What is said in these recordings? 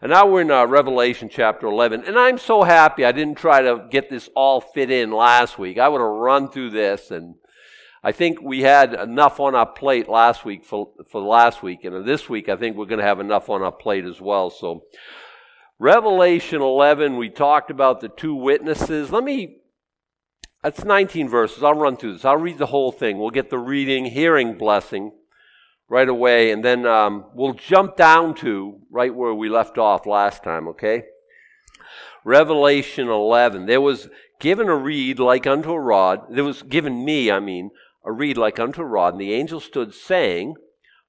And now we're in Revelation chapter 11. And I'm so happy I didn't try to get this all fit in last week. I would have run through this, and I think we had enough on our plate last week for last week. And this week, I think we're going to have enough on our plate as well. So Revelation 11, we talked about the two witnesses. That's 19 verses. I'll run through this. I'll read the whole thing. We'll get the reading, hearing blessing right away. And then we'll jump down to right where we left off last time, okay? Revelation 11. There was given a reed like unto a rod. There was given me, a reed like unto a rod, and the angel stood, saying,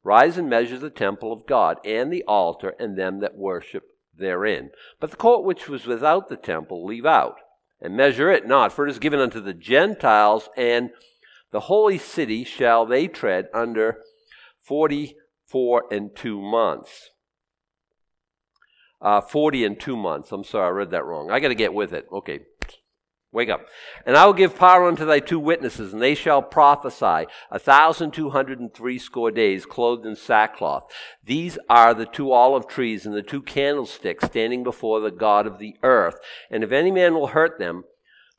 Rise and measure the temple of God, and the altar, and them that worship therein. But the court which was without the temple leave out, and measure it not, for it is given unto the Gentiles, and the holy city shall they tread under 40 and 2 months. 40 and 2 months. I'm sorry, I read that wrong. I got to get with it. Okay. Wake up. And I will give power unto thy two witnesses, and they shall prophesy 1,260 days, clothed in sackcloth. These are the two olive trees and the two candlesticks standing before the God of the earth. And if any man will hurt them,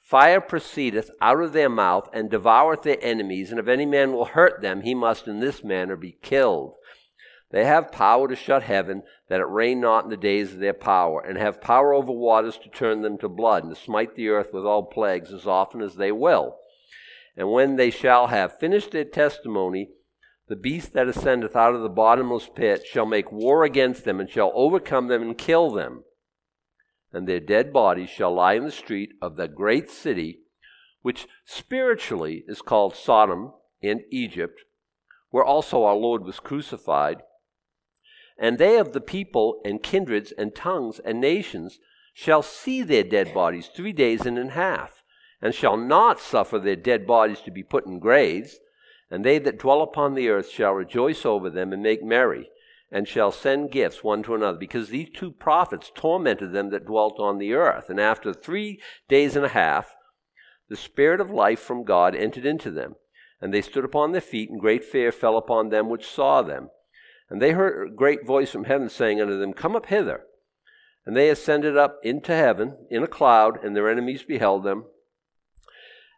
fire proceedeth out of their mouth and devoureth their enemies. And if any man will hurt them, he must in this manner be killed. They have power to shut heaven, that it rain not in the days of their power, and have power over waters to turn them to blood, and to smite the earth with all plagues as often as they will. And when they shall have finished their testimony, the beast that ascendeth out of the bottomless pit shall make war against them, and shall overcome them and kill them. And their dead bodies shall lie in the street of the great city, which spiritually is called Sodom and Egypt, where also our Lord was crucified. And they of the people and kindreds and tongues and nations shall see their dead bodies 3 days and an half, and shall not suffer their dead bodies to be put in graves. And they that dwell upon the earth shall rejoice over them and make merry, and shall send gifts one to another, because these two prophets tormented them that dwelt on the earth. And after 3 days and a half, the Spirit of life from God entered into them, and they stood upon their feet, and great fear fell upon them which saw them. And they heard a great voice from heaven saying unto them, Come up hither. And they ascended up into heaven in a cloud, and their enemies beheld them.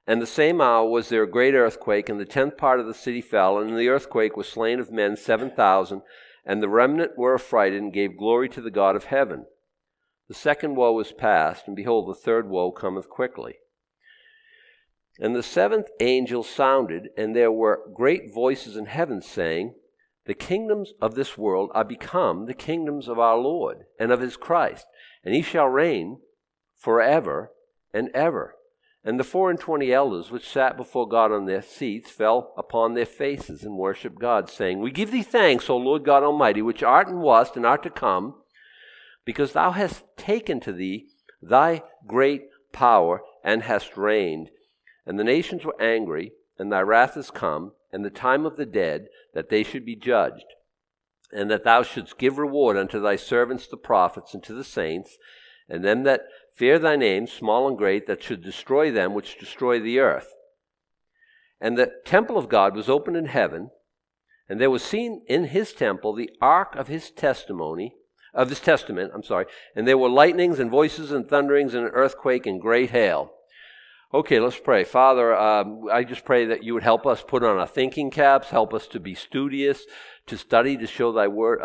And the same hour was there a great earthquake, and the 10th part of the city fell, and in the earthquake was slain of men 7,000, and the remnant were affrighted, and gave glory to the God of heaven. The second woe is past, and behold, the third woe cometh quickly. And the seventh angel sounded, and there were great voices in heaven, saying, The kingdoms of this world are become the kingdoms of our Lord and of his Christ, and he shall reign forever and ever. And the 24 elders which sat before God on their seats fell upon their faces and worshipped God, saying, We give thee thanks, O Lord God Almighty, which art and wast and art to come, because thou hast taken to thee thy great power and hast reigned. And the nations were angry, and thy wrath is come, and the time of the dead, that they should be judged, and that thou shouldst give reward unto thy servants the prophets, and to the saints, and them that fear thy name, small and great, that should destroy them which destroy the earth. And the temple of God was opened in heaven, and there was seen in his temple the ark of his testimony, of his testament, and there were lightnings and voices and thunderings and an earthquake and great hail. Okay, let's pray. Father, I just pray that you would help us put on our thinking caps, help us to be studious, to study, to show thy word.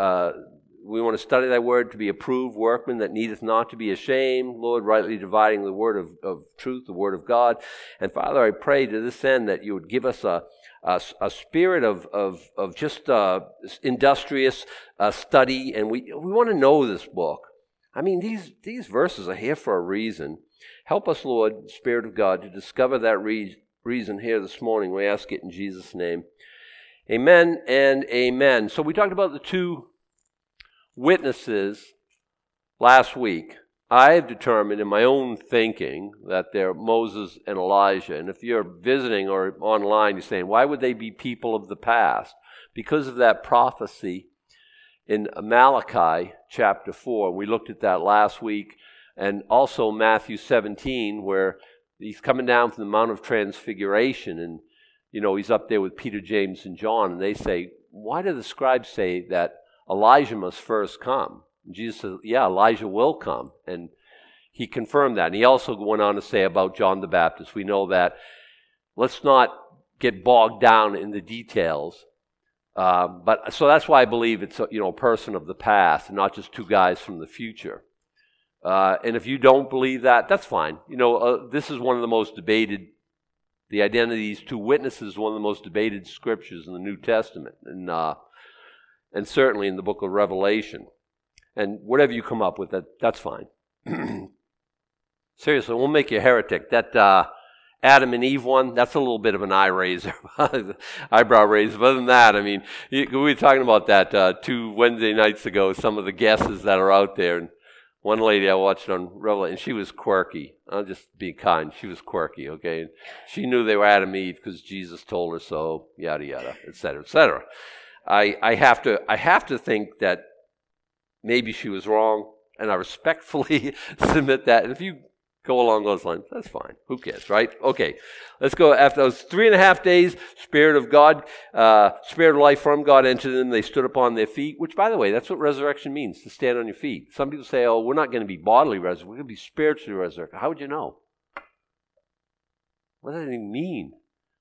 We want to study thy word to be approved workmen that needeth not to be ashamed, Lord, rightly dividing the word of truth, the word of God. And Father, I pray to this end that you would give us a spirit of just industrious study. And we want to know this book. These verses are here for a reason. Help us, Lord, Spirit of God, to discover that reason here this morning. We ask it in Jesus' name. Amen and amen. So we talked about the two witnesses last week. I have determined in my own thinking that they're Moses and Elijah. And if you're visiting or online, you're saying, why would they be people of the past? Because of that prophecy in Malachi chapter 4. We looked at that last week. And also Matthew 17, where he's coming down from the Mount of Transfiguration, and he's up there with Peter, James, and John, and they say, why do the scribes say that Elijah must first come? Jesus says, yeah, Elijah will come. And he confirmed that. And he also went on to say about John the Baptist, we know that. Let's not get bogged down in the details. But so that's why I believe it's a person of the past and not just two guys from the future. And if you don't believe that, that's fine. This is one of the most debated, the identity of these two witnesses is one of the most debated scriptures in the New Testament, and certainly in the book of Revelation. And whatever you come up with, that's fine. Seriously, we'll make you a heretic. That Adam and Eve one, that's a little bit of an eyebrow raiser. But other than that, I mean, we were talking about that 2 Wednesday nights ago, some of the guesses that are out there. And one lady I watched on Revelation, and she was quirky. I'll just be kind. She was quirky, okay? And she knew they were Adam and Eve because Jesus told her so, yada, yada, et cetera, et cetera. I have to think that maybe she was wrong, and I respectfully submit that. And if you go along those lines, that's fine. Who cares, right? Okay, let's go. After those 3.5 days, Spirit of life from God entered them. They stood upon their feet, which, by the way, that's what resurrection means, to stand on your feet. Some people say, oh, we're not going to be bodily resurrected. We're going to be spiritually resurrected. How would you know? What does that even mean?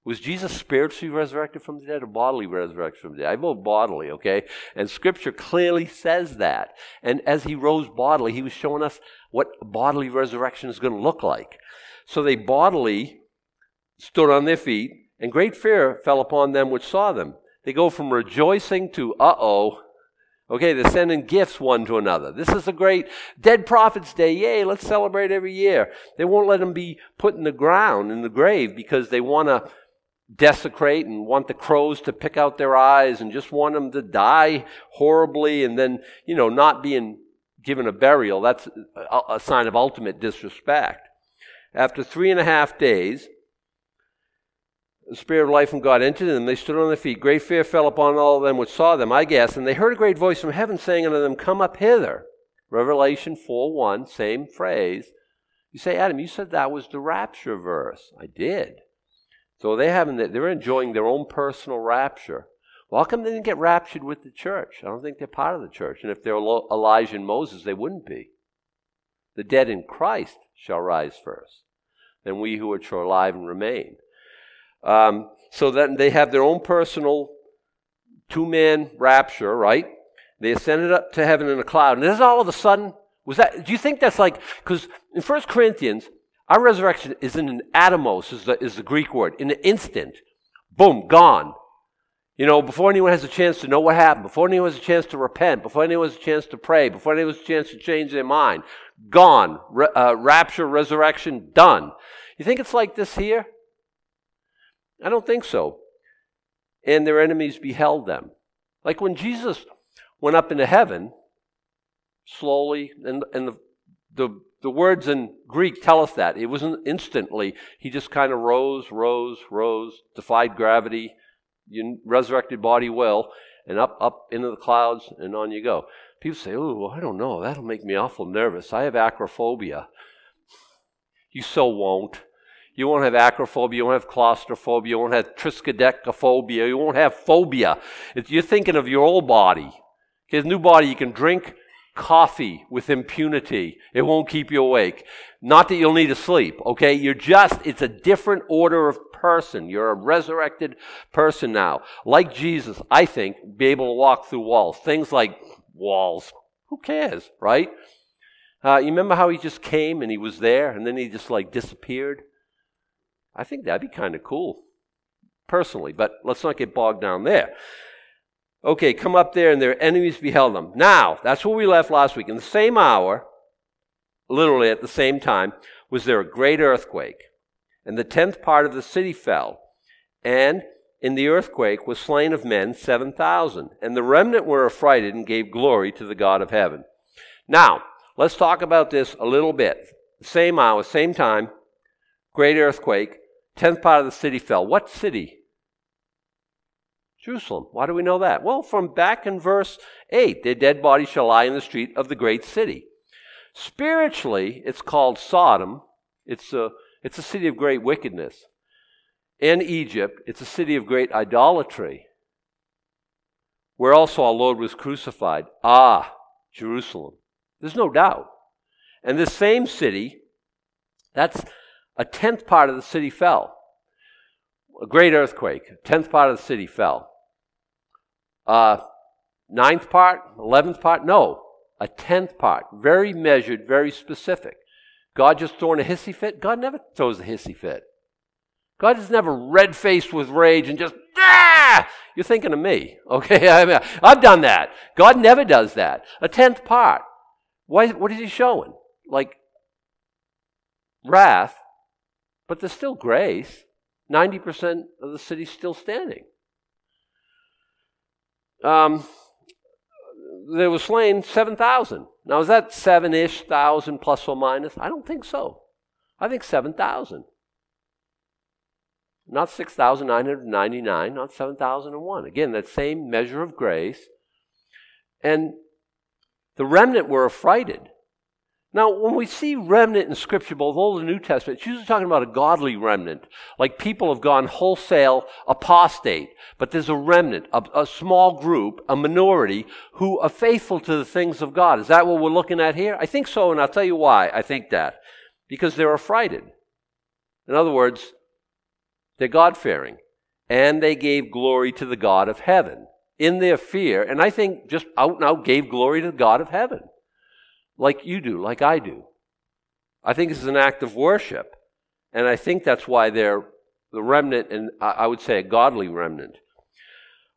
Was Jesus spiritually resurrected from the dead or bodily resurrected from the dead? I vote bodily, okay? And Scripture clearly says that. And as he rose bodily, he was showing us what bodily resurrection is going to look like. So they bodily stood on their feet, and great fear fell upon them which saw them. They go from rejoicing to, okay, they're sending gifts one to another. This is a great Dead Prophets Day. Yay, let's celebrate every year. They won't let them be put in the ground, in the grave, because they want to desecrate and want the crows to pick out their eyes and just want them to die horribly and then, not being given a burial. That's a sign of ultimate disrespect. After 3.5 days, the Spirit of life from God entered them. They stood on their feet. Great fear fell upon all of them which saw them, I guess. And they heard a great voice from heaven saying unto them, come up hither. Revelation 4:1, same phrase. You say, Adam, you said that was the rapture verse. I did. So they're enjoying their own personal rapture. Well, how come they didn't get raptured with the church? I don't think they're part of the church. And if they're Elijah and Moses, they wouldn't be. The dead in Christ shall rise first. Then we who are true alive and remain. So then they have their own personal two-man rapture, right? They ascended up to heaven in a cloud. And this is all of a sudden, do you think that's like, because in 1 Corinthians, our resurrection is in an atomos, is the Greek word. In an instant, boom, gone. Before anyone has a chance to know what happened, before anyone has a chance to repent, before anyone has a chance to pray, before anyone has a chance to change their mind, gone. Rapture, resurrection, done. You think it's like this here? I don't think so. And their enemies beheld them. Like when Jesus went up into heaven, slowly, and the words in Greek tell us that. It wasn't instantly. He just kind of rose, defied gravity, resurrected body will, and up into the clouds, and on you go. People say, oh, I don't know. That'll make me awful nervous. I have acrophobia. You so won't. You won't have acrophobia. You won't have claustrophobia. You won't have triskaidekaphobia. You won't have phobia. You're thinking of your old body. His new body, you can drink coffee with impunity. It won't keep you awake. Not that you'll need to sleep, okay? It's a different order of person. You're a resurrected person now. Like Jesus, I think, be able to walk through walls. Things like walls. Who cares, right? You remember how he just came and he was there and then he just like disappeared? I think that'd be kind of cool, personally, but let's not get bogged down there. Okay, come up there, and their enemies beheld them. Now, that's where we left last week. In the same hour, literally at the same time, was there a great earthquake, and the 10th part of the city fell, and in the earthquake was slain of men 7,000, and the remnant were affrighted and gave glory to the God of heaven. Now, let's talk about this a little bit. Same hour, same time, great earthquake, 10th part of the city fell. What city? Jerusalem. Why do we know that? Well, from back in verse 8, their dead bodies shall lie in the street of the great city. Spiritually, it's called Sodom. It's a city of great wickedness. In Egypt, it's a city of great idolatry, where also our Lord was crucified. Ah, Jerusalem. There's no doubt. And this same city, that's a tenth part of the city fell. A great earthquake, a tenth part of the city fell. Ninth part, 11th part, no, a tenth part. Very measured, very specific. God just throwing a hissy fit? God never throws a hissy fit. God is never red-faced with rage and just, ah! You're thinking of me, okay? I mean, I've done that. God never does that. A tenth part. Why? What is he showing? Like wrath, but there's still grace. 90% of the city's still standing. There was slain 7,000. Now, is that 7-ish thousand plus or minus? I don't think so. I think 7,000. Not 6,999, not 7,001. Again, that same measure of grace. And the remnant were affrighted. Now, when we see remnant in Scripture, both Old and New Testament, it's usually talking about a godly remnant, like people have gone wholesale apostate, but there's a remnant, a small group, a minority, who are faithful to the things of God. Is that what we're looking at here? I think so, and I'll tell you why I think that. Because they're affrighted. In other words, they're God-fearing, and they gave glory to the God of heaven in their fear, and I think just out and out gave glory to the God of heaven. Like you do, like I do. I think this is an act of worship. And I think that's why they're the remnant, and I would say a godly remnant.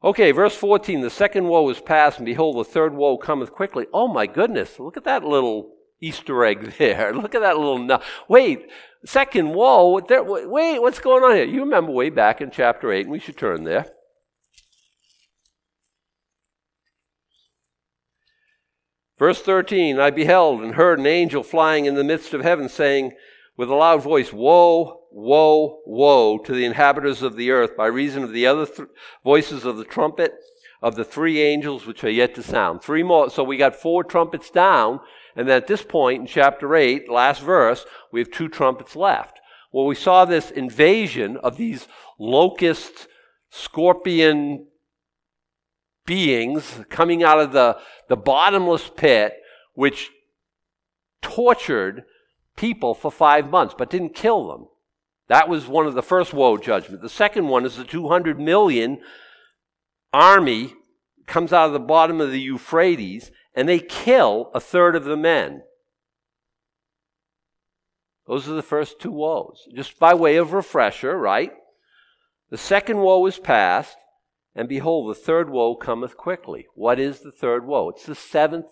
Okay, verse 14, the second woe is past, and behold, the third woe cometh quickly. Oh my goodness, look at that little Easter egg there. Look at that little, wait, second woe, wait, what's going on here? You remember way back in chapter 8, and we should turn there. Verse 13, I beheld and heard an angel flying in the midst of heaven, saying with a loud voice, Woe, woe, woe to the inhabitants of the earth by reason of the other voices of the trumpet of the three angels which are yet to sound. Three more. So we got four trumpets down, and at this point in chapter 8, last verse, we have two trumpets left. Well, we saw this invasion of these locust, scorpion beings coming out of the bottomless pit, which tortured people for 5 months, but didn't kill them. That was one of the first woe judgment. The second one is the 200 million army comes out of the bottom of the Euphrates, and they kill a third of the men. Those are the first two woes. Just by way of refresher, right? The second woe is past, and behold, the third woe cometh quickly. What is the third woe? It's the seventh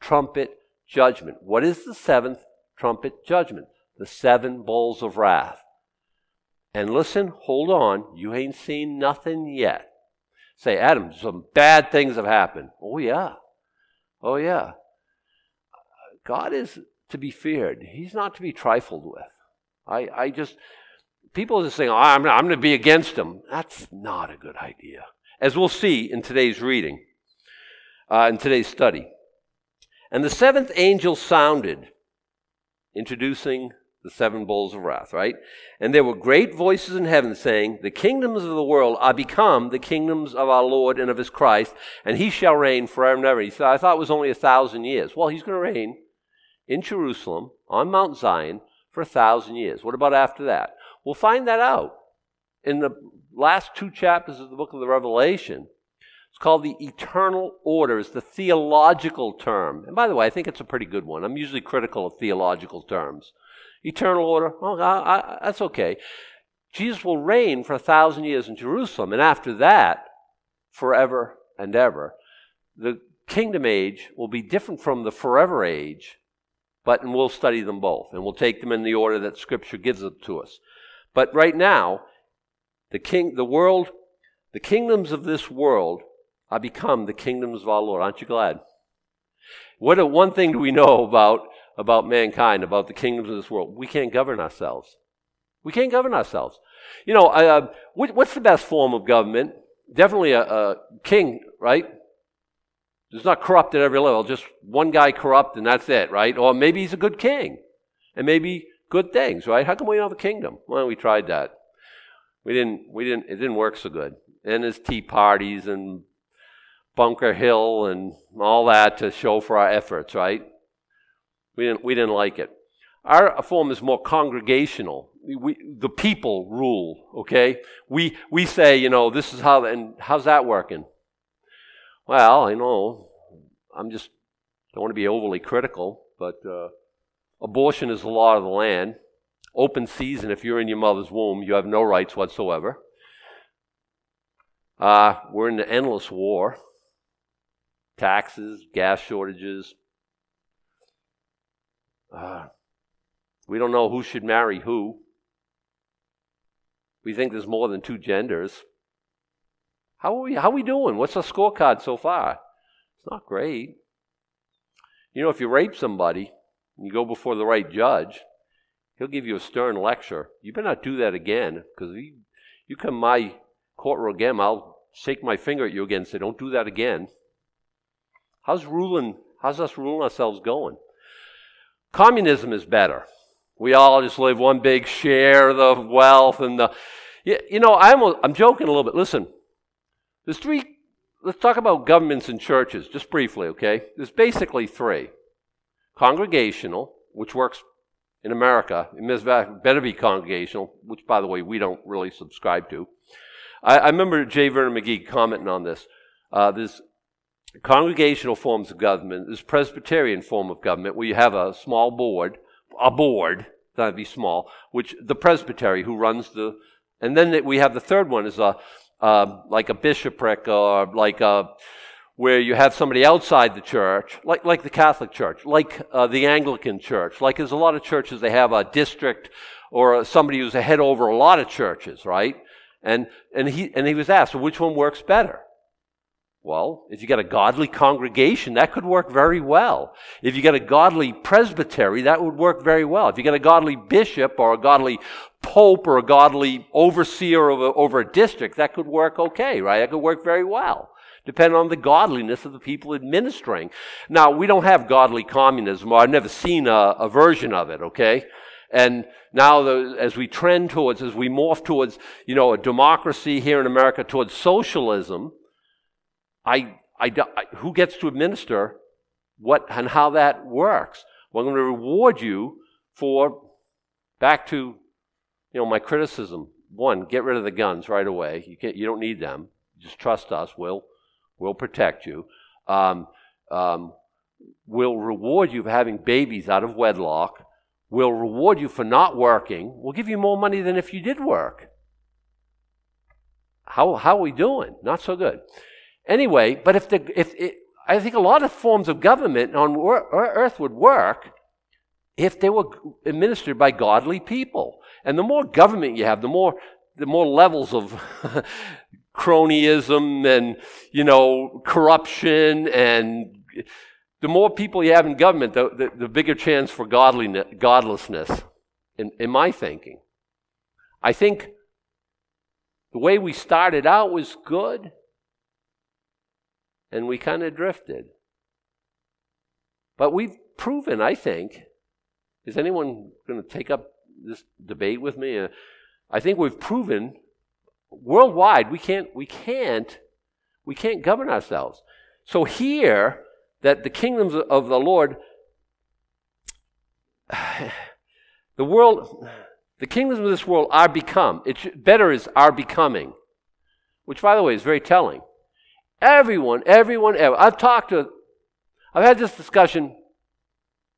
trumpet judgment. What is the seventh trumpet judgment? The seven bowls of wrath. And listen, hold on, you ain't seen nothing yet. Say, Adam, some bad things have happened. Oh, yeah. Oh, yeah. God is to be feared. He's not to be trifled with. People are just saying, oh, I'm going to be against him. That's not a good idea. As we'll see in today's reading, in today's study. And the seventh angel sounded, introducing the seven bowls of wrath, right? And there were great voices in heaven saying, the kingdoms of the world are become the kingdoms of our Lord and of his Christ, and he shall reign forever and ever. He said, I thought it was only 1,000 years. Well, he's going to reign in Jerusalem, on Mount Zion, for 1,000 years. What about after that? We'll find that out in the last two chapters of the book of the Revelation. It's called the eternal order. It's the theological term. And by the way, I think it's a pretty good one. I'm usually critical of theological terms. Eternal order, oh, that's okay. Jesus will reign for 1,000 years in Jerusalem, and after that, forever and ever. The kingdom age will be different from the forever age, and we'll study them both, and we'll take them in the order that Scripture gives it to us. But right now, the kingdoms of this world are become the kingdoms of our Lord. Aren't you glad? What one thing do we know about mankind, about the kingdoms of this world? We can't govern ourselves. We can't govern ourselves. You know, what's the best form of government? Definitely a king, right? It's not corrupt at every level. Just one guy corrupt and that's it, right? Or maybe he's a good king. And maybe good things, right? How come we don't have a kingdom? Well, we tried that. It didn't work so good. And there's tea parties and Bunker Hill and all that to show for our efforts, right? We didn't like it. Our form is more congregational. The people rule, okay? We say, this is how, and how's that working? Well, I'm just, don't want to be overly critical, but abortion is the law of the land. Open season, if you're in your mother's womb, you have no rights whatsoever. We're in the endless war. Taxes, gas shortages. We don't know who should marry who. We think there's more than two genders. How are we doing? What's our scorecard so far? It's not great. If you rape somebody and you go before the right judge, he'll give you a stern lecture. You better not do that again, because you come my courtroom again, I'll shake my finger at you again and say, don't do that again. How's us ruling ourselves going? Communism is better. We all just live one big share of the wealth and the... I'm joking a little bit. Listen, there's three... Let's talk about governments and churches, just briefly, okay? There's basically three. Congregational, which works in America. It better be congregational, which, by the way, we don't really subscribe to. I remember J. Vernon McGee commenting on this. There's congregational forms of government. There's Presbyterian form of government, where you have a small board, that'd be small, which the presbytery who runs the... And then we have the third one is like a bishopric, or like where you have somebody outside the church, like the Catholic Church, like the Anglican Church. Like there's a lot of churches, they have a district or somebody who's a head over a lot of churches, right? And he was asked, well, which one works better? Well, if you got a godly congregation, that could work very well. If you got a godly presbytery, that would work very well. If you got a godly bishop or a godly pope or a godly overseer over a district, that could work okay, right? That could work very well, depending on the godliness of the people administering. Now, we don't have godly communism, or I've never seen a version of it, okay? And now, as we morph towards, a democracy here in America, towards socialism, who gets to administer what and how that works? Well, I'm going to reward you for, back to, my criticism. One, get rid of the guns right away. You don't need them. Just trust us. We'll protect you. We'll reward you for having babies out of wedlock. We'll reward you for not working. We'll give you more money than if you did work. How are we doing? Not so good. Anyway, but I think a lot of forms of government on earth would work if they were administered by godly people. And the more government you have, the more levels of cronyism and corruption, and the more people you have in government, the bigger chance for godlessness. In my thinking, I think the way we started out was good. And we kind of drifted. But we've proven, I think, is anyone going to take up this debate with me? I think we've proven worldwide we can't govern ourselves. So here, that the kingdoms of the Lord, the kingdoms of this world are become. Better is are becoming, which, by the way, is very telling. Everyone. I've had this discussion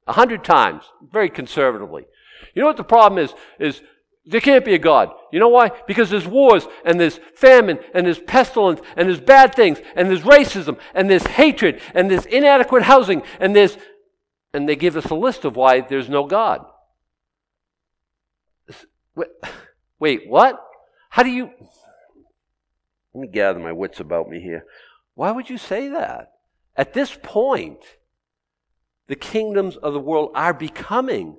100 times, very conservatively. You know what the problem is there can't be a God. You know why? Because there's wars, and there's famine, and there's pestilence, and there's bad things, and there's racism, and there's hatred, and there's inadequate housing, and they give us a list of why there's no God. Wait, what? Let me gather my wits about me here. Why would you say that? At this point, the kingdoms of the world are becoming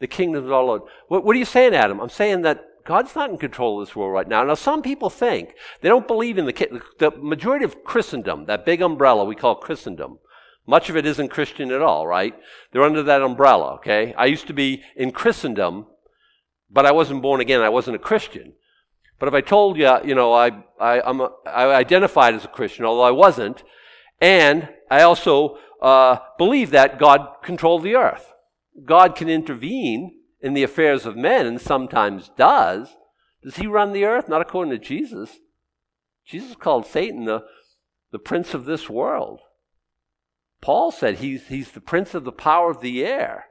the kingdoms of our Lord. What are you saying, Adam? I'm saying that God's not in control of this world right now. Now, some people think, they don't believe in the majority of Christendom, that big umbrella we call Christendom. Much of it isn't Christian at all, right? They're under that umbrella, okay? I used to be in Christendom, but I wasn't born again. I wasn't a Christian. But if I told you, I identified as a Christian, although I wasn't, and I also believe that God controlled the earth. God can intervene in the affairs of men, and sometimes does. Does he run the earth? Not according to Jesus. Jesus called Satan the prince of this world. Paul said he's the prince of the power of the air.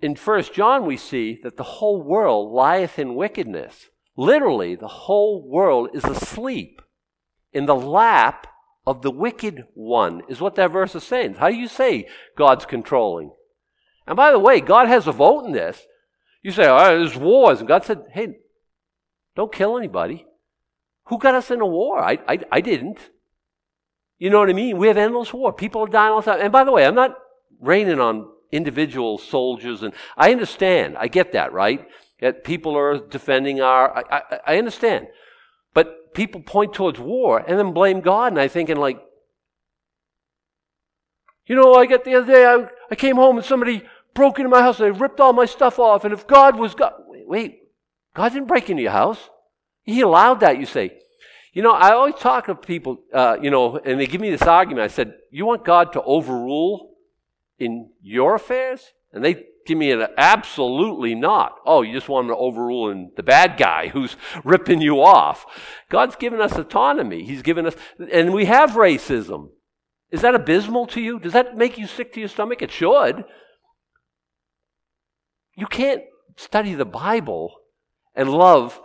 In 1 John, we see that the whole world lieth in wickedness. Literally, the whole world is asleep in the lap of the wicked one, is what that verse is saying. How do you say God's controlling? And by the way, God has a vote in this. You say, oh, there's wars. And God said, hey, don't kill anybody. Who got us in a war? I didn't. You know what I mean? We have endless war. People are dying all the time. And by the way, I'm not raining on individual soldiers. And I understand. I get that, right? That people are defending our... I understand. But people point towards war and then blame God. And I think, and like, you know, I got the other day, I came home and somebody broke into my house and they ripped all my stuff off. And if God was God... Wait, God didn't break into your house. He allowed that, you say. You know, I always talk to people, and they give me this argument. I said, you want God to overrule in your affairs? And they give me an absolutely not. Oh, you just want him to overrule in the bad guy who's ripping you off. God's given us autonomy. He's given us, and we have racism. Is that abysmal to you? Does that make you sick to your stomach? It should. You can't study the Bible and love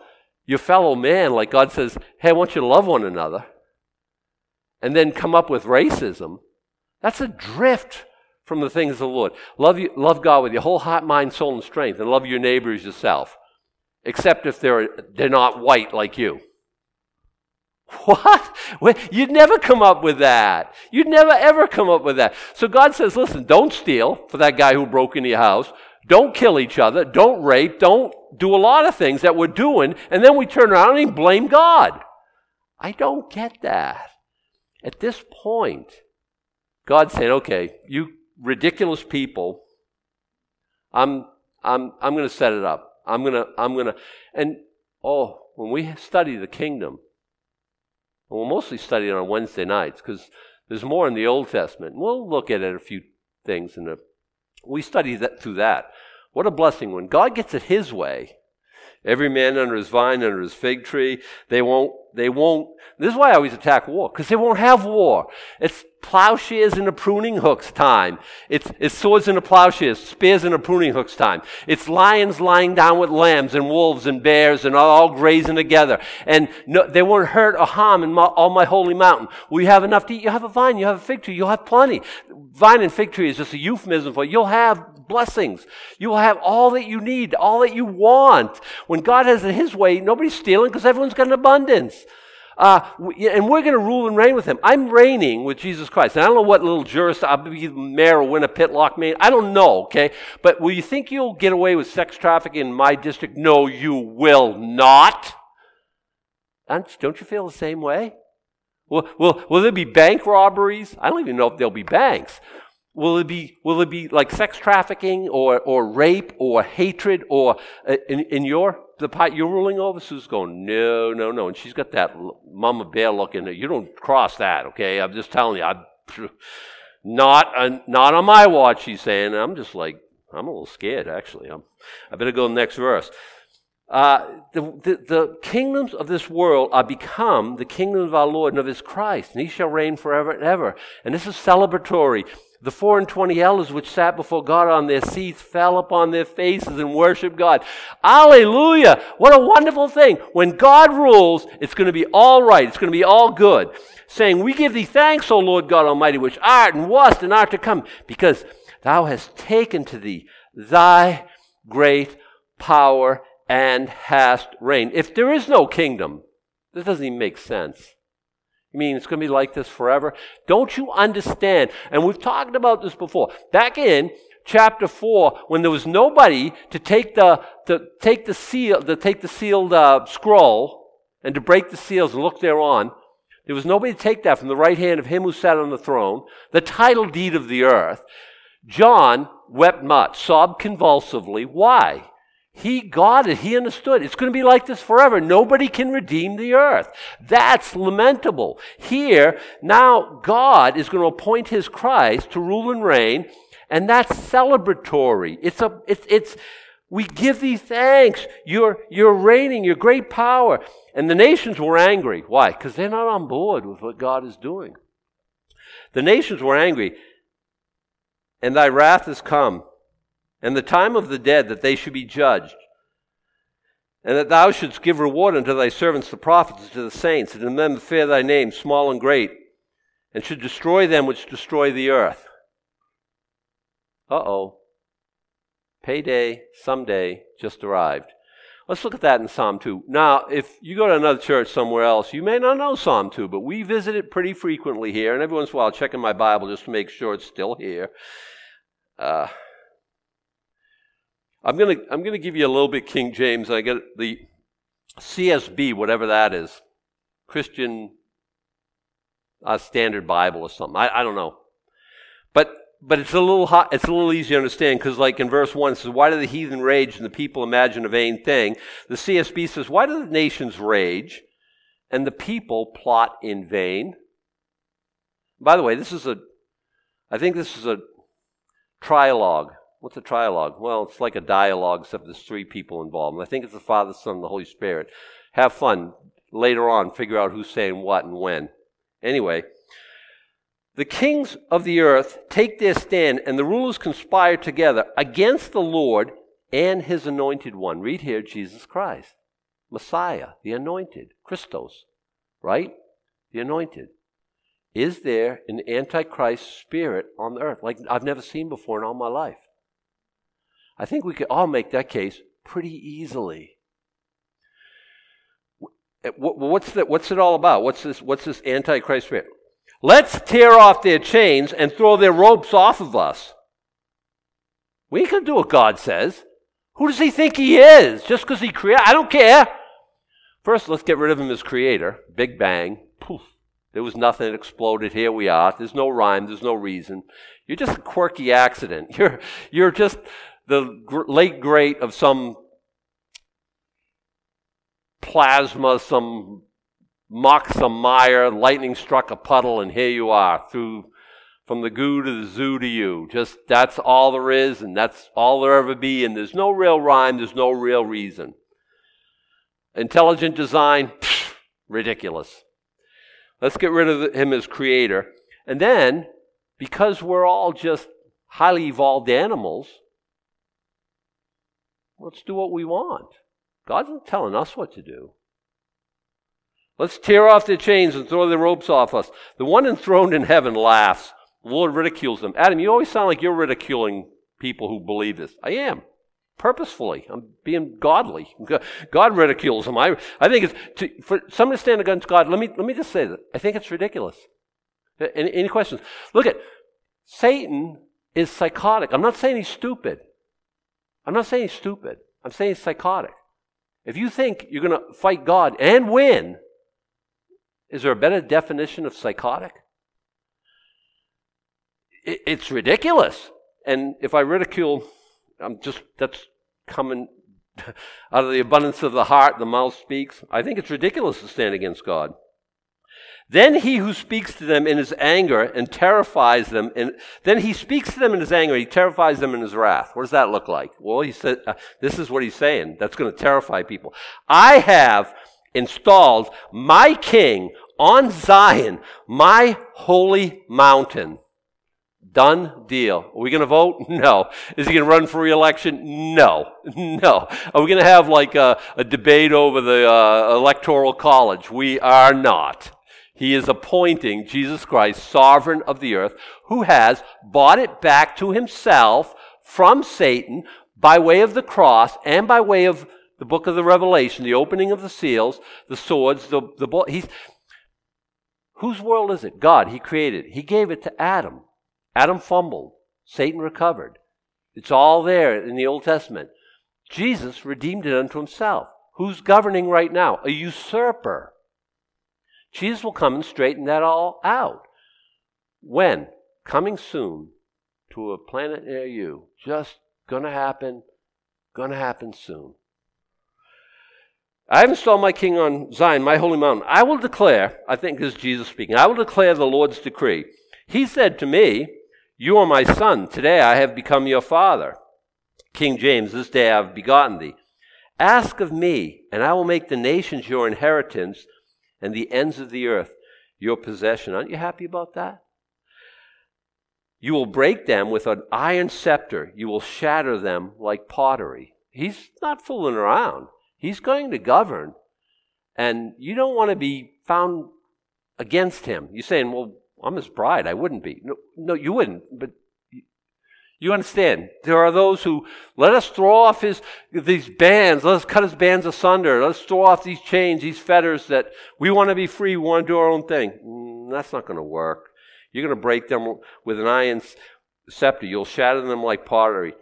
your fellow man, like God says, hey, I want you to love one another, and then come up with racism. That's a drift from the things of the Lord. Love God with your whole heart, mind, soul, and strength, and love your neighbor as yourself, except if they're not white like you. What? You'd never come up with that. You'd never, ever come up with that. So God says, listen, don't steal for that guy who broke into your house. Don't kill each other. Don't rape. Don't do a lot of things that we're doing, and then we turn around and blame God. I don't get that. At this point, God's saying, okay, you ridiculous people, I'm going to set it up. I'm going to, and when we study the kingdom, and we'll mostly study it on Wednesday nights, because there's more in the Old Testament. We'll look at it a few things, and we study that through that. What a blessing. When God gets it his way, every man under his vine, under his fig tree, they won't, this is why I always attack war, because they won't have war. It's plowshares into pruning hooks time. It's swords into plowshares, spears into pruning hooks time. It's lions lying down with lambs and wolves and bears and all grazing together. And no, they won't hurt or harm in all my holy mountain. Will you have enough to eat? You have a vine, you have a fig tree, you'll have plenty. Vine and fig tree is just a euphemism for you'll have blessings. You'll have all that you need, all that you want. When God has it his way, nobody's stealing because everyone's got an abundance. And we're going to rule and reign with him. I'm reigning with Jesus Christ. And I don't know what little jurist, I'll be the mayor or win a Pitlock, Maine. I don't know, okay? But will you think you'll get away with sex trafficking in my district? No, you will not. Don't you feel the same way? Will there be bank robberies? I don't even know if there'll be banks. Will it be like sex trafficking or rape or hatred or the part you're ruling over? Sue's going, no. And she's got that mama bear look in her. You don't cross that, okay? I'm just telling you. Not on my watch, she's saying. And I'm just like, I'm a little scared, actually. I better go to the next verse. The kingdoms of this world are become the kingdom of our Lord and of his Christ, and he shall reign forever and ever. And this is celebratory. The 24 elders which sat before God on their seats fell upon their faces and worshiped God. Hallelujah! What a wonderful thing. When God rules, it's going to be all right. It's going to be all good. Saying, we give thee thanks, O Lord God Almighty, which art and wast and art to come, because thou hast taken to thee thy great power and hast reigned. If there is no kingdom, this doesn't even make sense. You mean it's going to be like this forever? Don't you understand? And we've talked about this before. Back in chapter 4, when there was nobody to take the sealed scroll and to break the seals and look thereon, there was nobody to take that from the right hand of him who sat on the throne, the title deed of the earth. John wept much, sobbed convulsively. Why? He got it. He understood. It's going to be like this forever. Nobody can redeem the earth. That's lamentable. Here, now God is going to appoint his Christ to rule and reign, And that's celebratory. We give thee thanks. You're reigning, your great power. And the nations were angry. Why? Because they're not on board with what God is doing. The nations were angry. And thy wrath is come, and the time of the dead, that they should be judged, and that thou shouldst give reward unto thy servants the prophets, and to the saints, and to them that fear thy name, small and great, and should destroy them which destroy the earth. Uh-oh. Payday, someday, just arrived. Let's look at that in Psalm 2. Now, if you go to another church somewhere else, you may not know Psalm 2, but we visit it pretty frequently here, and every once in a while I'll check in my Bible just to make sure it's still here. I'm gonna give you a little bit King James. I got the CSB, whatever that is, Christian Standard Bible or something. I don't know, but it's a little hot. It's a little easy to understand because, like in verse 1, it says, "Why do the heathen rage and the people imagine a vain thing?" The CSB says, "Why do the nations rage and the people plot in vain?" By the way, I think this is a trialogue. What's a trialogue? Well, it's like a dialogue, except there's three people involved. And I think it's the Father, Son, and the Holy Spirit. Have fun. Later on, figure out who's saying what and when. Anyway, the kings of the earth take their stand, and the rulers conspire together against the Lord and his anointed one. Read here, Jesus Christ, Messiah, the anointed, Christos, right? The anointed. Is there an antichrist spirit on the earth like I've never seen before in all my life? I think we could all make that case pretty easily. What's it all about? What's this antichrist spirit? Let's tear off their chains and throw their ropes off of us. We can do what God says. Who does he think he is? Just because he created? I don't care. First, let's get rid of him as creator. Big bang. Poof. There was nothing. It exploded. Here we are. There's no rhyme. There's no reason. You're just a quirky accident. You're just the late great of some plasma, some mock, some mire, lightning struck a puddle, and here you are, through from the goo to the zoo to you. Just that's all there is, and that's all there ever be, and there's no real rhyme, there's no real reason. Intelligent design, pff, ridiculous. Let's get rid of him as creator. And then, because we're all just highly evolved animals, let's do what we want. God's not telling us what to do. Let's tear off their chains and throw their ropes off us. The one enthroned in heaven laughs. The Lord ridicules them. Adam, you always sound like you're ridiculing people who believe this. I am. Purposefully. I'm being godly. God ridicules them. I think it's... For someone to stand against God, let me just say that. I think it's ridiculous. Any questions? Look at... Satan is psychotic. I'm not saying he's stupid. I'm saying he's psychotic. If you think you're going to fight God and win, is there a better definition of psychotic? It's ridiculous. And if I ridicule, that's coming out of the abundance of the heart, the mouth speaks. I think it's ridiculous to stand against God. Then he who speaks to them in his anger and terrifies them, he terrifies them in his wrath. What does that look like? Well, he said, this is what he's saying. That's going to terrify people. I have installed my king on Zion, my holy mountain. Done deal. Are we going to vote? No. Is he going to run for re-election? No. Are we going to have like a debate over the electoral college? We are not. He is appointing Jesus Christ, sovereign of the earth, who has bought it back to himself from Satan by way of the cross and by way of the book of the Revelation, the opening of the seals, the swords, the whose world is it? God. He created it. He gave it to Adam. Adam fumbled. Satan recovered. It's all there in the Old Testament. Jesus redeemed it unto himself. Who's governing right now? A usurper. Jesus will come and straighten that all out. When? Coming soon to a planet near you. Just gonna happen soon. I have installed my king on Zion, my holy mountain. I will declare, I think this is Jesus speaking, I will declare the Lord's decree. He said to me, You are my son. Today I have become your father. King James, this day I have begotten thee. Ask of me, and I will make the nations your inheritance and the ends of the earth your possession. Aren't you happy about that? You will break them with an iron scepter. You will shatter them like pottery. He's not fooling around. He's going to govern. And you don't want to be found against him. You're saying, well, I'm his bride. I wouldn't be. No, you wouldn't. But you understand. There are those who, let us throw off these bands. Let us cut his bands asunder. Let us throw off these chains, these fetters that we want to be free. We want to do our own thing. That's not going to work. You're going to break them with an iron scepter. You'll shatter them like pottery.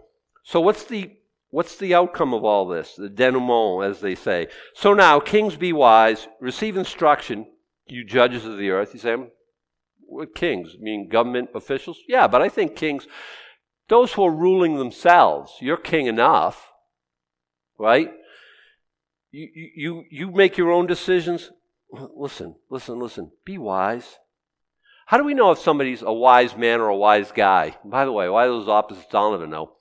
So what's the outcome of all this? The denouement, as they say. So now, kings, be wise. Receive instruction, you judges of the earth. You say, what kings? You mean government officials? Yeah, but I think kings, those who are ruling themselves, you're king enough, right? You make your own decisions. Listen. Be wise. How do we know if somebody's a wise man or a wise guy? By the way, why are those opposites? I don't even know.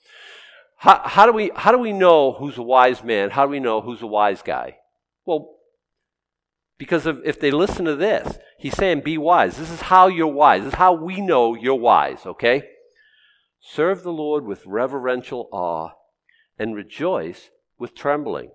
How do we know who's a wise man? How do we know who's a wise guy? Well, because if they listen to this, he's saying be wise. This is how you're wise. This is how we know you're wise, okay? Serve the Lord with reverential awe and rejoice with trembling.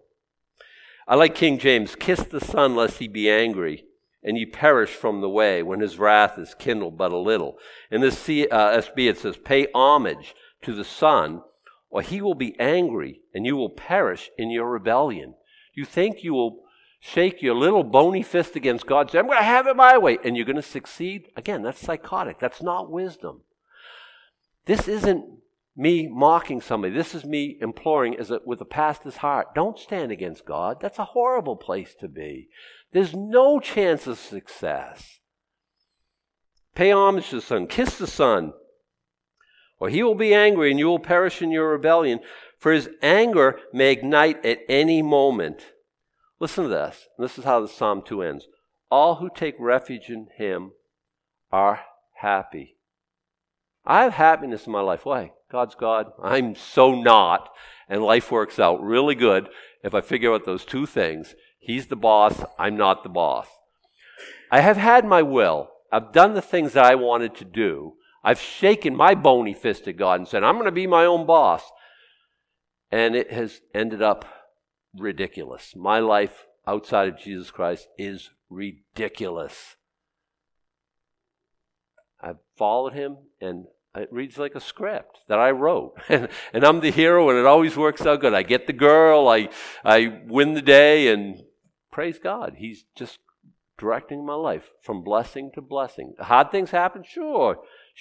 I like King James, kiss the Son lest he be angry, and ye perish from the way when his wrath is kindled but a little. In this SB it says, pay homage to the Son, or he will be angry, and you will perish in your rebellion. You think you will shake your little bony fist against God, say, I'm going to have it my way, and you're going to succeed? Again, that's psychotic. That's not wisdom. This isn't me mocking somebody. This is me imploring with a pastor's heart. Don't stand against God. That's a horrible place to be. There's no chance of success. Pay homage to the Son. Kiss the Son, or he will be angry and you will perish in your rebellion, for his anger may ignite at any moment. Listen to this. This is how the Psalm 2 ends. All who take refuge in him are happy. I have happiness in my life. Why? God's God. I'm so not. And life works out really good if I figure out those two things. He's the boss. I'm not the boss. I have had my will. I've done the things that I wanted to do. I've shaken my bony fist at God and said, I'm going to be my own boss. And it has ended up ridiculous. My life outside of Jesus Christ is ridiculous. I've followed him, and it reads like a script that I wrote. And I'm the hero, and it always works out good. I get the girl. I win the day, and praise God. He's just directing my life from blessing to blessing. Hard things happen? Sure.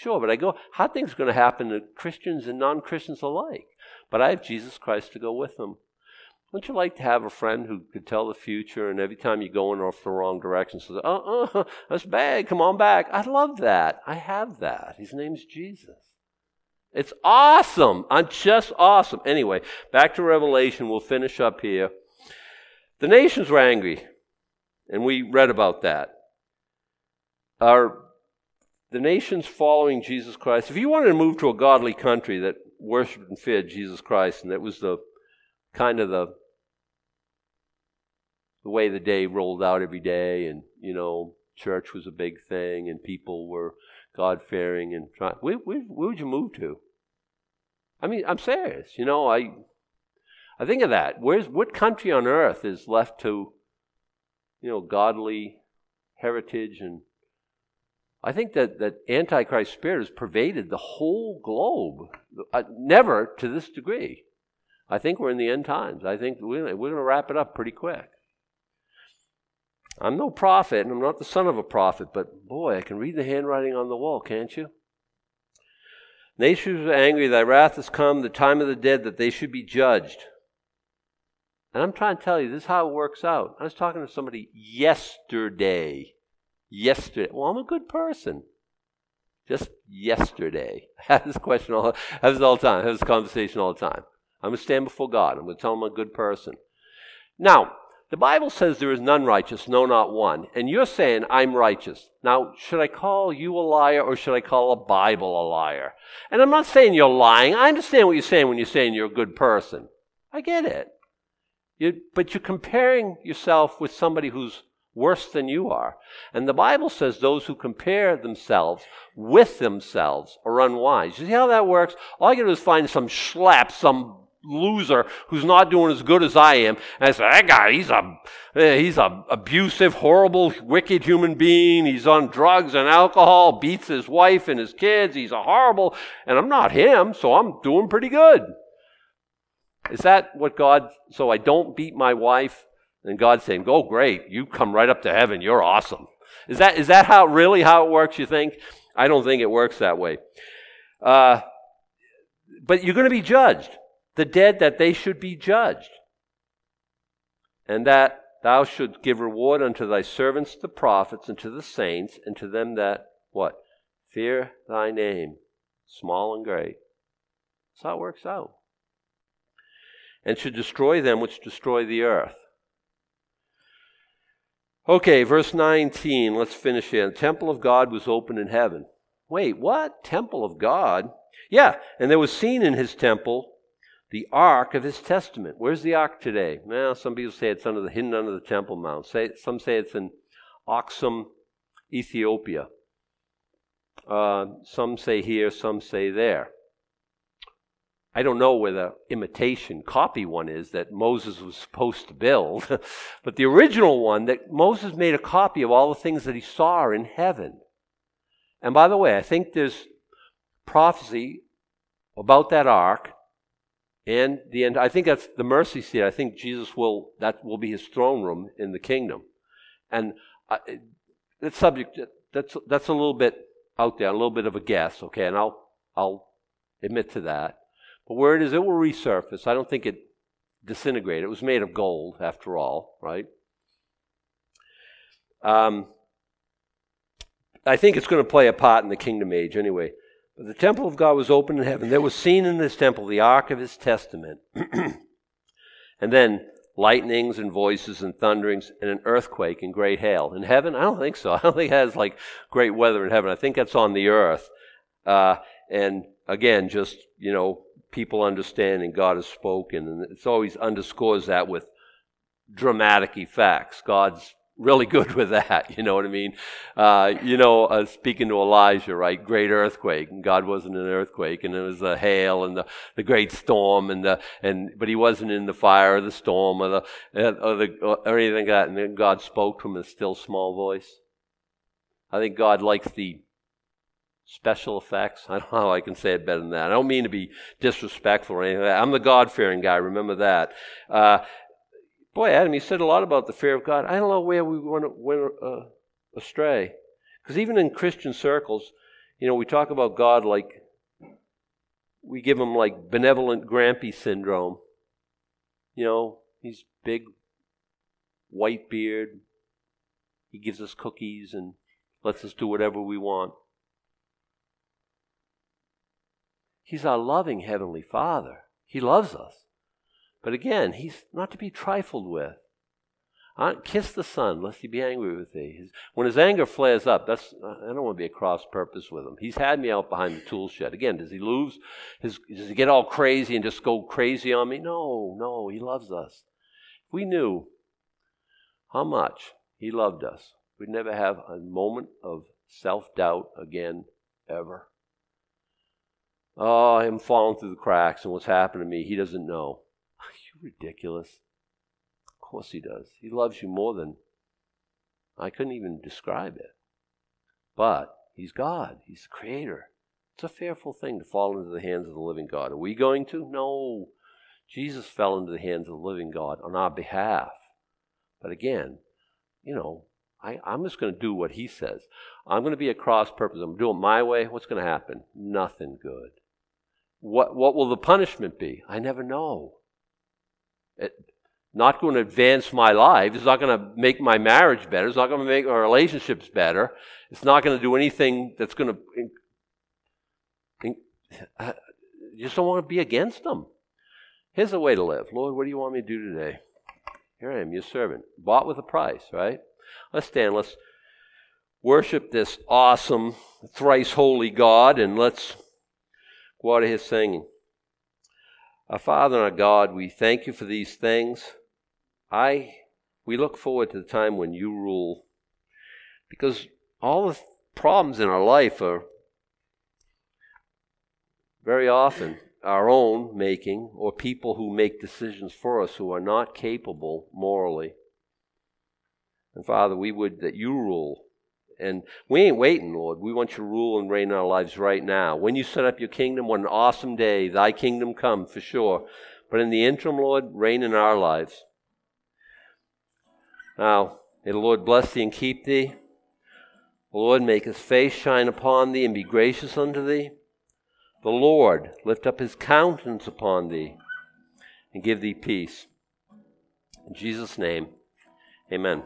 But I go, hard things are going to happen to Christians and non-Christians alike. But I have Jesus Christ to go with them. Wouldn't you like to have a friend who could tell the future, and every time you're going off the wrong direction, says, that's bad, come on back. I love that. I have that. His name's Jesus. It's awesome. I'm just awesome. Anyway, back to Revelation. We'll finish up here. The nations were angry, and we read about that. The nations following Jesus Christ. If you wanted to move to a godly country that worshiped and feared Jesus Christ, and that was the kind of the way the day rolled out every day, and church was a big thing, and people were God-fearing and trying. Where would you move to? I mean, I'm serious. I think of that. What country on earth is left to, godly heritage? And I think that Antichrist spirit has pervaded the whole globe. Never to this degree. I think we're in the end times. I think we're going to wrap it up pretty quick. I'm no prophet, and I'm not the son of a prophet, but boy, I can read the handwriting on the wall, can't you? Nations are angry, thy wrath has come, the time of the dead, that they should be judged. And I'm trying to tell you, this is how it works out. I was talking to somebody yesterday. Well, I'm a good person. Just yesterday. I have this question all the time. I have this conversation all the time. I'm going to stand before God. I'm going to tell him I'm a good person. Now, The Bible says there is none righteous, no, not one. And you're saying, I'm righteous. Now, should I call you a liar or should I call the Bible a liar? And I'm not saying you're lying. I understand what you're saying when you're saying you're a good person. I get it. But you're comparing yourself with somebody who's worse than you are. And the Bible says those who compare themselves with themselves are unwise. You see how that works? All I can do is find some schlap, some loser who's not doing as good as I am, and I say, that guy, he's a abusive, horrible, wicked human being. He's on drugs and alcohol, beats his wife and his kids. He's a horrible, and I'm not him, so I'm doing pretty good. Is that what God, so I don't beat my wife, and God's saying, oh, great, you come right up to heaven. You're awesome. Is that how really how it works, you think? I don't think it works that way. But you're going to be judged. The dead, that they should be judged, and that thou should give reward unto thy servants, the prophets, and to the saints, and to them that, what? Fear thy name, small and great. That's how it works out. And should destroy them which destroy the earth. Okay, verse 19, let's finish here. The temple of God was opened in heaven. Wait, what? Temple of God? Yeah, and there was seen in his temple the ark of his testament. Where's the ark today? Well, some people say it's hidden under the Temple Mount. Some say it's in Aksum, Ethiopia. Some say here, some say there. I don't know where the imitation copy one is that Moses was supposed to build, but the original one that Moses made a copy of all the things that he saw in heaven. And by the way, I think there's prophecy about that ark. And the end, I think that's the mercy seat. I think Jesus that will be his throne room in the kingdom. And that subject, that's a little bit out there, a little bit of a guess, okay? And I'll admit to that. But where it is, it will resurface. I don't think it disintegrated. It was made of gold, after all, right? I think it's going to play a part in the kingdom age anyway. The temple of God was opened in heaven. There was seen in this temple the ark of his testament. And then lightnings and voices and thunderings and an earthquake and great hail. In heaven? I don't think so. I don't think it has like great weather in heaven. I think that's on the earth. And again, just, people understanding God has spoken. And it's always underscores that with dramatic effects. God's really good with that, you know what I mean? Speaking to Elijah, right? Great earthquake, and God wasn't in an earthquake, and it was the hail and the great storm, but he wasn't in the fire or the storm or anything like that. And then God spoke to him in a still small voice. I think God likes the special effects. I don't know how I can say it better than that. I don't mean to be disrespectful or anything like that. I'm the God-fearing guy. Remember that. Boy, Adam, you said a lot about the fear of God. I don't know where we went astray. Because even in Christian circles, we talk about God like we give him like benevolent Grampy syndrome. He's big, white beard. He gives us cookies and lets us do whatever we want. He's our loving Heavenly Father. He loves us. But again, he's not to be trifled with. Kiss the Son, lest he be angry with thee. When his anger flares up, I don't want to be at cross purpose with him. He's had me out behind the tool shed. Again, does he lose? Does he get all crazy and just go crazy on me? No, he loves us. If we knew how much he loved us, we'd never have a moment of self-doubt again, ever. Oh, I'm falling through the cracks, and what's happened to me, he doesn't know. Ridiculous. Of course he does. He loves you more than I couldn't even describe it. But he's God. He's the creator. It's a fearful thing to fall into the hands of the living God. Are we going to? No. Jesus fell into the hands of the living God on our behalf. But again, I'm just going to do what he says. I'm going to be at cross purpose. I'm going to do it my way. What's going to happen? Nothing good. What will the punishment be? I never know. It's not going to advance my life. It's not going to make my marriage better. It's not going to make our relationships better. It's not going to do anything that's going to... You just don't want to be against them. Here's a way to live. Lord, what do you want me to do today? Here I am, your servant, bought with a price, right? Let's stand, let's worship this awesome, thrice holy God, and let's go out of his singing. Our Father and our God, we thank you for these things. We look forward to the time when you rule, because all the problems in our life are very often our own making, or people who make decisions for us who are not capable morally. And Father, we would that you rule. And we ain't waiting, Lord. We want you to rule and reign in our lives right now. When you set up your kingdom, what an awesome day. Thy kingdom come, for sure. But in the interim, Lord, reign in our lives. Now, may the Lord bless thee and keep thee. The Lord make his face shine upon thee and be gracious unto thee. The Lord lift up his countenance upon thee and give thee peace. In Jesus' name, amen.